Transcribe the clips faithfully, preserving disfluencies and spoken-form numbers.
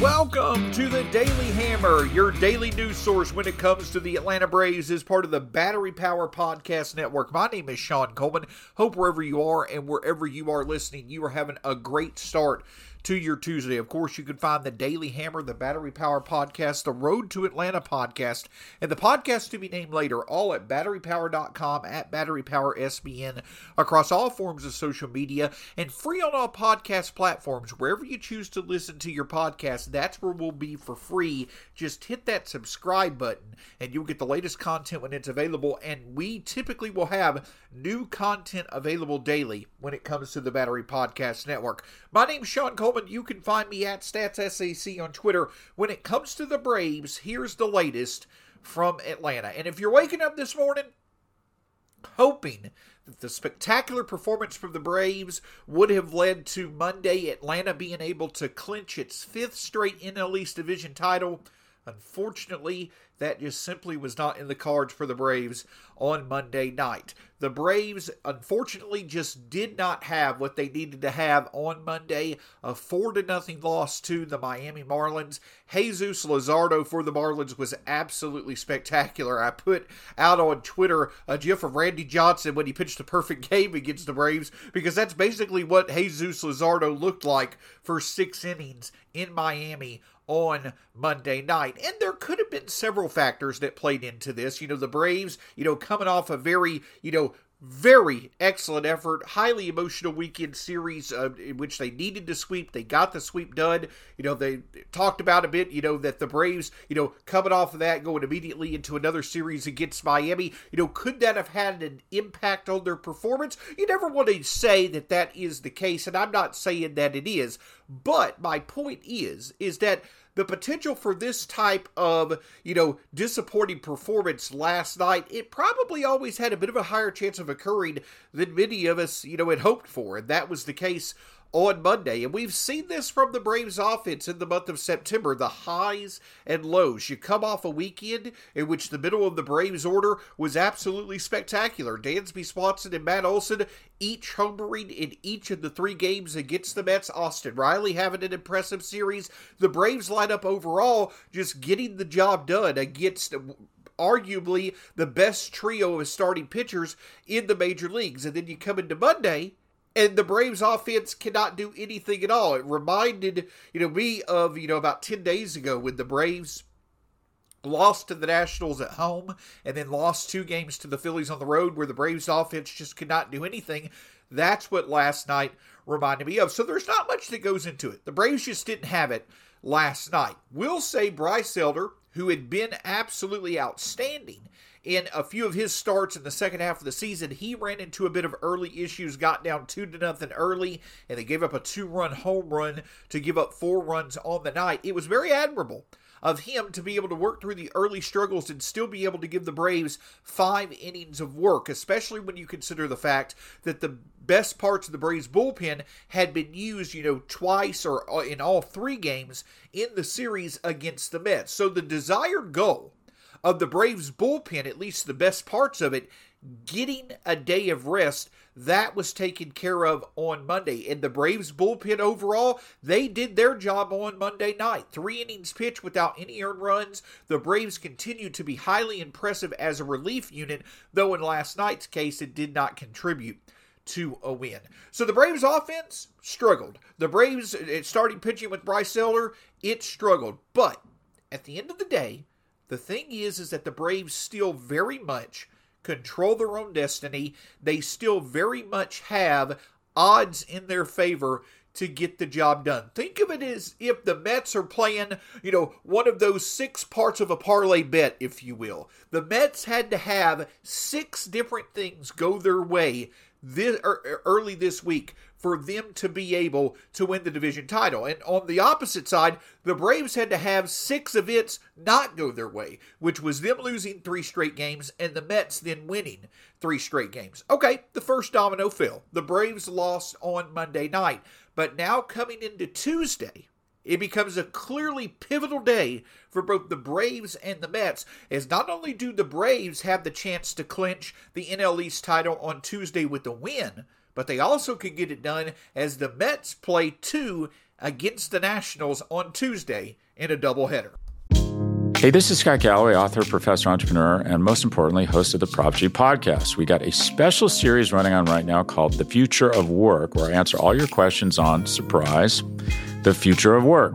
Welcome to the Daily Hammer, your daily news source when it comes to the Atlanta Braves, is part of the Battery Power Podcast Network. My name is Sean Coleman. Hope wherever you are and wherever you are listening, you are having a great start to your Tuesday. Of course, you can find the Daily Hammer, the Battery Power Podcast, the Road to Atlanta Podcast, and the podcast to be named later, all at Battery Power dot com, at Battery Power S B N, across all forms of social media, and free on all podcast platforms. Wherever you choose to listen to your podcast, that's where we'll be for free. Just hit that subscribe button, and you'll get the latest content when it's available, and we typically will have new content available daily when it comes to the Battery Podcast Network. My name's Sean Cole. You can find me at Stats S A C on Twitter. When it comes to the Braves, here's the latest from Atlanta. And if you're waking up this morning hoping that the spectacular performance from the Braves would have led to Monday Atlanta being able to clinch its fifth straight N L East division title, unfortunately, that just simply was not in the cards for the Braves on Monday night. The Braves, unfortunately, just did not have what they needed to have on Monday. A four to nothing loss to the Miami Marlins. Jesus Lazardo for the Marlins was absolutely spectacular. I put out on Twitter a gif of Randy Johnson when he pitched a perfect game against the Braves, because that's basically what Jesus Lazardo looked like for six innings in Miami on Monday night. And there could have been several factors that played into this. You know, the Braves, you know, coming off a very, you know, very excellent effort, highly emotional weekend series uh, in which they needed to sweep. They got the sweep done. You know, they talked about a bit, you know, that the Braves, you know, coming off of that, going immediately into another series against Miami, you know, could that have had an impact on their performance? You never want to say that that is the case, and I'm not saying that it is, but my point is, is that the potential for this type of, you know, disappointing performance last night, it probably always had a bit of a higher chance of occurring than many of us, you know, had hoped for. And that was the case on Monday. And we've seen this from the Braves offense in the month of September, the highs and lows. You come off a weekend in which the middle of the Braves order was absolutely spectacular. Dansby Swanson and Matt Olson each homering in each of the three games against the Mets. Austin Riley having an impressive series. The Braves lineup overall just getting the job done against arguably the best trio of starting pitchers in the major leagues. And then you come into Monday, and the Braves offense cannot do anything at all. It reminded, you know, me of, you know, about ten days ago when the Braves lost to the Nationals at home and then lost two games to the Phillies on the road, where the Braves offense just could not do anything. That's what last night reminded me of. So there's not much that goes into it. The Braves just didn't have it last night. We'll say Bryce Elder, who had been absolutely outstanding in a few of his starts in the second half of the season, he ran into a bit of early issues, got down two to nothing early, and they gave up a two-run home run to give up four runs on the night. It was very admirable of him to be able to work through the early struggles and still be able to give the Braves five innings of work, especially when you consider the fact that the best parts of the Braves bullpen had been used, you know, twice or in all three games in the series against the Mets. So the desired goal of the Braves bullpen, at least the best parts of it, getting a day of rest, that was taken care of on Monday. And the Braves bullpen overall, they did their job on Monday night. Three innings pitched without any earned runs. The Braves continue to be highly impressive as a relief unit, though in last night's case, it did not contribute to a win. So the Braves offense struggled. The Braves, it started pitching with Bryce Elder, it struggled. But at the end of the day, the thing is, is that the Braves still very much control their own destiny. They still very much have odds in their favor to get the job done. Think of it as if the Mets are playing, you know, one of those six parts of a parlay bet, if you will. The Mets had to have six different things go their way this, early this week for them to be able to win the division title. And on the opposite side, the Braves had to have six events not go their way, which was them losing three straight games and the Mets then winning three straight games. Okay, the first domino fell. The Braves lost on Monday night. But now coming into Tuesday, it becomes a clearly pivotal day for both the Braves and the Mets, as not only do the Braves have the chance to clinch the N L East title on Tuesday with a win, but they also could get it done as the Mets play two against the Nationals on Tuesday in a doubleheader. Hey, this is Scott Galloway, author, professor, entrepreneur, and most importantly, host of the Prop G podcast. We got a special series running on right now called The Future of Work, where I answer all your questions on, surprise, the future of work.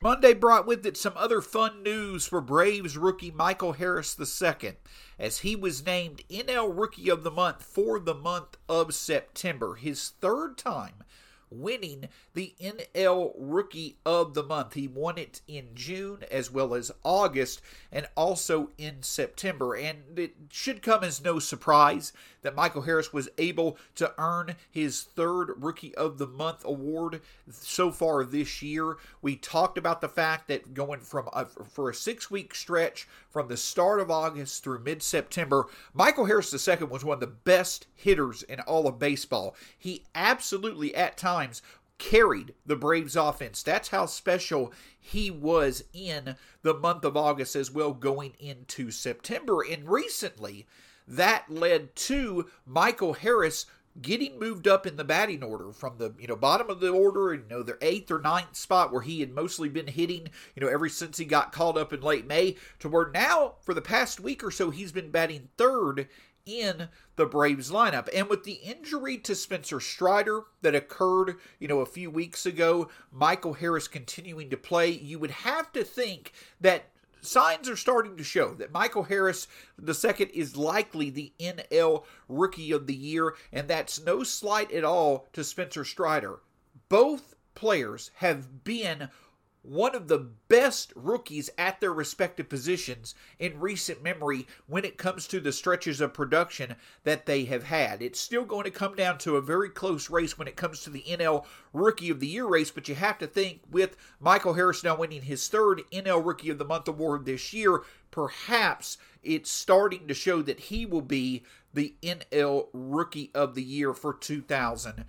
Monday brought with it some other fun news for Braves rookie Michael Harris the second, as he was named N L Rookie of the Month for the month of September, his third time winning the N L Rookie of the Month. He won it in June as well as August and also in September. And it should come as no surprise that Michael Harris was able to earn his third Rookie of the Month award so far this year. We talked about the fact that going from a, for a six-week stretch from the start of August through mid-September, Michael Harris the second was one of the best hitters in all of baseball. He absolutely, at times, carried the Braves offense. That's how special he was in the month of August as well going into September. And recently, that led to Michael Harris getting moved up in the batting order from the, you know, bottom of the order, you know, their eighth or ninth spot where he had mostly been hitting, you know, ever since he got called up in late May, to where now for the past week or so he's been batting third in the Braves lineup. And with the injury to Spencer Strider that occurred, you know, a few weeks ago, Michael Harris continuing to play, you would have to think that signs are starting to show that Michael Harris the second is likely the N L Rookie of the Year, and that's no slight at all to Spencer Strider. Both players have been one of the best rookies at their respective positions in recent memory when it comes to the stretches of production that they have had. It's still going to come down to a very close race when it comes to the N L Rookie of the Year race, but you have to think with Michael Harris now winning his third N L Rookie of the Month award this year, perhaps it's starting to show that he will be the N L Rookie of the Year for two thousand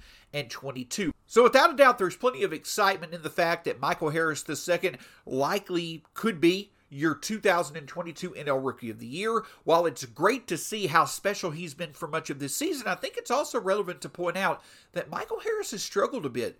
twenty-two. So without a doubt, there's plenty of excitement in the fact that Michael Harris the second likely could be your two thousand twenty-two N L Rookie of the Year. While it's great to see how special he's been for much of this season, I think it's also relevant to point out that Michael Harris has struggled a bit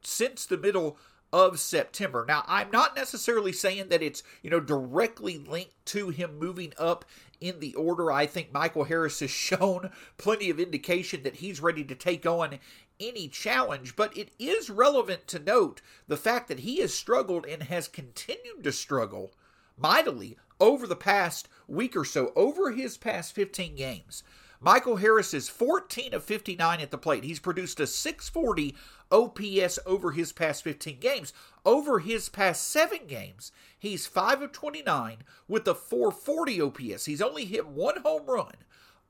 since the middle of September. Now, I'm not necessarily saying that it's, you know, directly linked to him moving up in the order. I think Michael Harris has shown plenty of indication that he's ready to take on any challenge, but it is relevant to note the fact that he has struggled and has continued to struggle mightily over the past week or so, over his past fifteen games. Michael Harris is fourteen of fifty-nine at the plate. He's produced a six forty O P S over his past fifteen games. Over his past seven games, he's five of twenty-nine with a four forty O P S. He's only hit one home run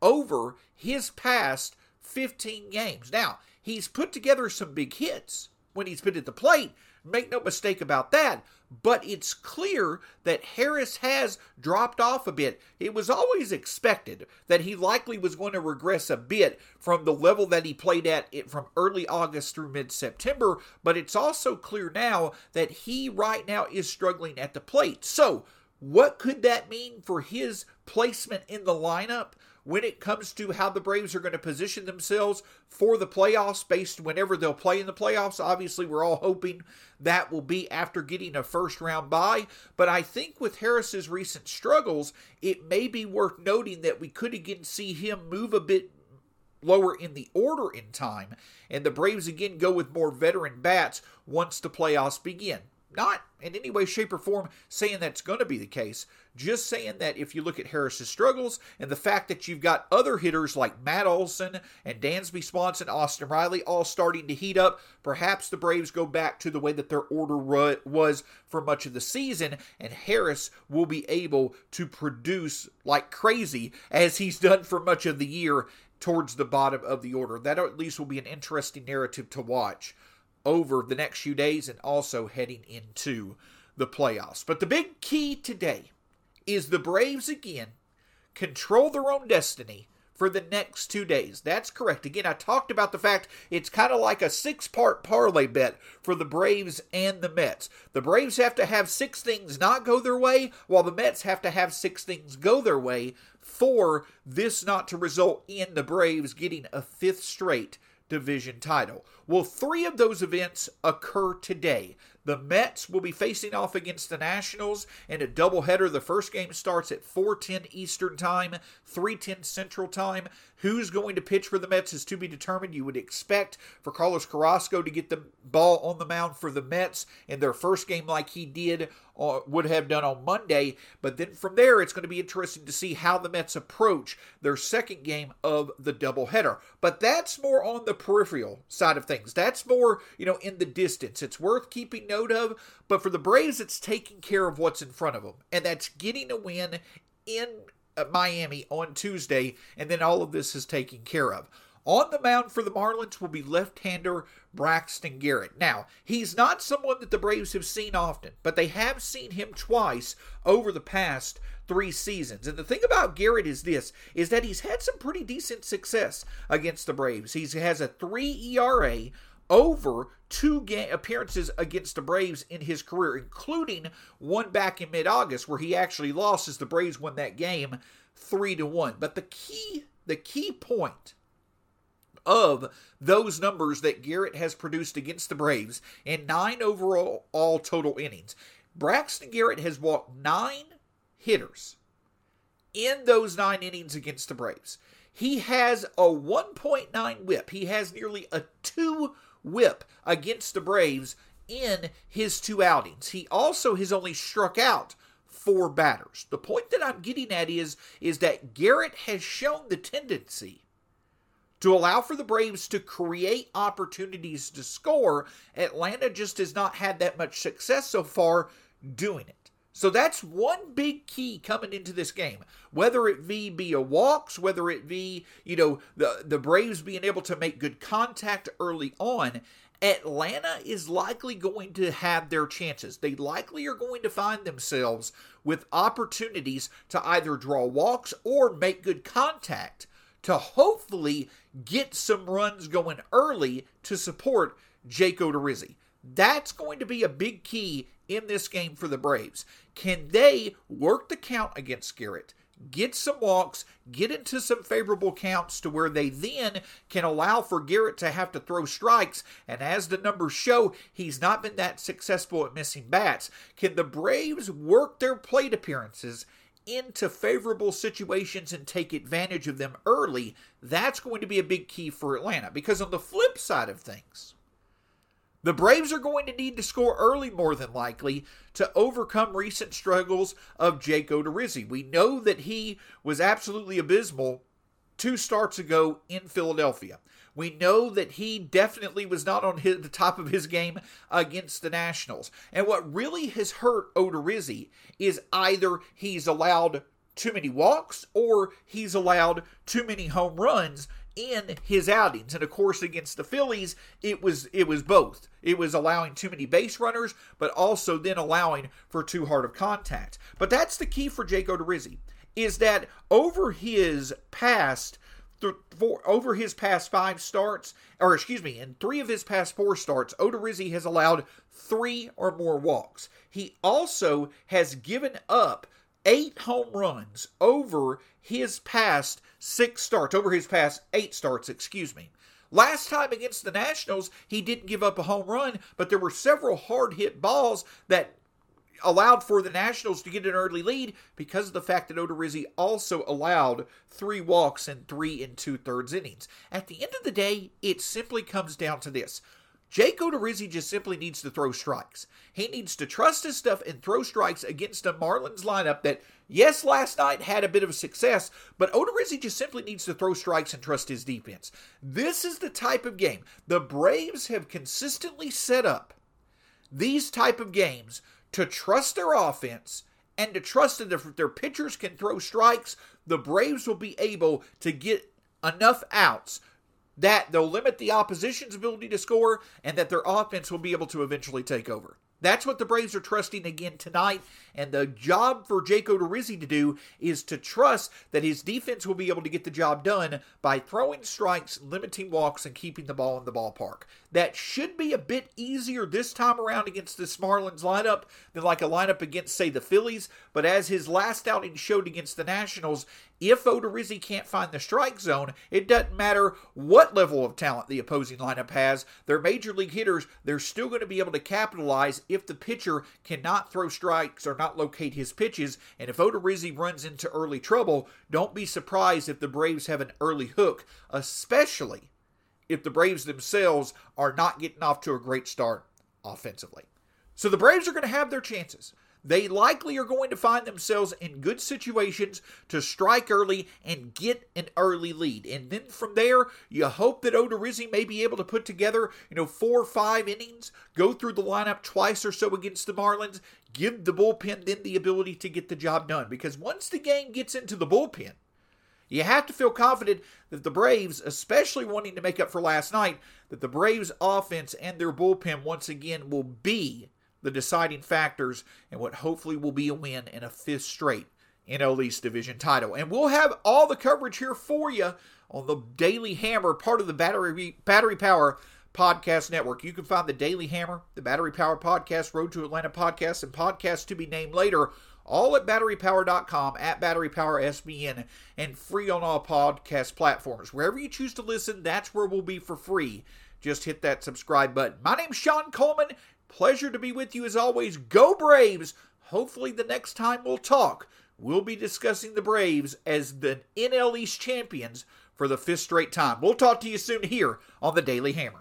over his past fifteen games. Now, he's put together some big hits when he's been at the plate. Make no mistake about that. But it's clear that Harris has dropped off a bit. It was always expected that he likely was going to regress a bit from the level that he played at it from early August through mid-September. But it's also clear now that he right now is struggling at the plate. So what could that mean for his placement in the lineup? when it comes to how the Braves are going to position themselves for the playoffs based whenever they'll play in the playoffs. Obviously, we're all hoping that will be after getting a first-round bye. But I think with Harris's recent struggles, it may be worth noting that we could again see him move a bit lower in the order in time, and the Braves again go with more veteran bats once the playoffs begin. Not in any way, shape, or form saying that's going to be the case. Just saying that if you look at Harris's struggles and the fact that you've got other hitters like Matt Olson and Dansby Swanson, Austin Riley, all starting to heat up, perhaps the Braves go back to the way that their order was for much of the season, and Harris will be able to produce like crazy as he's done for much of the year towards the bottom of the order. That at least will be an interesting narrative to watch over the next few days and also heading into the playoffs. But the big key today is the Braves again control their own destiny for the next two days. That's correct. Again, I talked about the fact it's kind of like a six-part parlay bet for the Braves and the Mets. The Braves have to have six things not go their way, while the Mets have to have six things go their way for this not to result in the Braves getting a fifth straight division title. Well, three of those events occur today. The Mets will be facing off against the Nationals in a doubleheader. The first game starts at four ten Eastern Time, three ten Central Time. Who's going to pitch for the Mets is to be determined. You would expect for Carlos Carrasco to get the ball on the mound for the Mets in their first game like he did uh, would have done on Monday. But then from there, it's going to be interesting to see how the Mets approach their second game of the doubleheader. But that's more on the peripheral side of things. That's more, you know, in the distance. It's worth keeping note of, but for the Braves, it's taking care of what's in front of them, and that's getting a win in Miami on Tuesday, and then all of this is taken care of. On the mound for the Marlins will be left-hander Braxton Garrett. Now, he's not someone that the Braves have seen often, but they have seen him twice over the past three seasons. And the thing about Garrett is this, is that he's had some pretty decent success against the Braves. He has a three E R A over two game appearances against the Braves in his career, including one back in mid-August where he actually lost as the Braves won that game three to one. But the key, the key point of those numbers that Garrett has produced against the Braves in nine overall all total innings, Braxton Garrett has walked nine hitters in those nine innings against the Braves. He has a one point nine whip. He has nearly a two whip against the Braves in his two outings. He also has only struck out four batters. The point that I'm getting at is, is that Garrett has shown the tendency to allow for the Braves to create opportunities to score. Atlanta just has not had that much success so far doing it. So that's one big key coming into this game, whether it be, be a walks, whether it be, you know, the, the Braves being able to make good contact early on. Atlanta is likely going to have their chances. They likely are going to find themselves with opportunities to either draw walks or make good contact to hopefully get some runs going early to support Jake Odorizzi. That's going to be a big key in this game for the Braves. Can they work the count against Garrett, get some walks, get into some favorable counts to where they then can allow for Garrett to have to throw strikes? And as the numbers show, he's not been that successful at missing bats. Can the Braves work their plate appearances into favorable situations and take advantage of them early? That's going to be a big key for Atlanta, because on the flip side of things, the Braves are going to need to score early more than likely to overcome recent struggles of Jake Odorizzi. We know that he was absolutely abysmal two starts ago in Philadelphia. We know that he definitely was not on his, the top of his game against the Nationals. And what really has hurt Odorizzi is either he's allowed too many walks or he's allowed too many home runs in his outings. And of course, against the Phillies, it was it was both. It was allowing too many base runners, but also then allowing for too hard of contact. But that's the key for Jake Odorizzi, is that over his past th- four, over his past five starts, or excuse me, in three of his past four starts, Odorizzi has allowed three or more walks. He also has given up eight home runs over his past six starts, over his past eight starts, excuse me. Last time against the Nationals, he didn't give up a home run, but there were several hard-hit balls that allowed for the Nationals to get an early lead because of the fact that Odorizzi also allowed three walks in three and two-thirds innings. At the end of the day, it simply comes down to this. Jake Odorizzi just simply needs to throw strikes. He needs to trust his stuff and throw strikes against a Marlins lineup that, yes, last night had a bit of success, but Odorizzi just simply needs to throw strikes and trust his defense. This is the type of game. The Braves have consistently set up these type of games to trust their offense and to trust that if their pitchers can throw strikes, the Braves will be able to get enough outs that they'll limit the opposition's ability to score, and that their offense will be able to eventually take over. That's what the Braves are trusting again tonight, and the job for Jake Odorizzi to do is to trust that his defense will be able to get the job done by throwing strikes, limiting walks, and keeping the ball in the ballpark. That should be a bit easier this time around against this Marlins lineup than like a lineup against, say, the Phillies, but as his last outing showed against the Nationals, if Odorizzi can't find the strike zone, it doesn't matter what level of talent the opposing lineup has. Their major league hitters, they're still going to be able to capitalize if the pitcher cannot throw strikes or not locate his pitches. And if Odorizzi runs into early trouble, don't be surprised if the Braves have an early hook, especially if the Braves themselves are not getting off to a great start offensively. So the Braves are going to have their chances. They likely are going to find themselves in good situations to strike early and get an early lead. And then from there, you hope that Odorizzi may be able to put together, you know, four or five innings, go through the lineup twice or so against the Marlins, give the bullpen then the ability to get the job done. Because once the game gets into the bullpen, you have to feel confident that the Braves, especially wanting to make up for last night, that the Braves' offense and their bullpen once again will be the deciding factors and what hopefully will be a win in a fifth straight N L East division title. And we'll have all the coverage here for you on the Daily Hammer, part of the Battery Battery Power Podcast Network. You can find the Daily Hammer, the Battery Power Podcast, Road to Atlanta Podcast, and Podcast to be named later, all at battery power dot com, at battery power S B N, and free on all podcast platforms. Wherever you choose to listen, that's where we'll be for free. Just hit that subscribe button. My name's Sean Coleman. Pleasure to be with you as always. Go Braves! Hopefully the next time we'll talk, we'll be discussing the Braves as the N L East champions for the fifth straight time. We'll talk to you soon here on the Daily Hammer.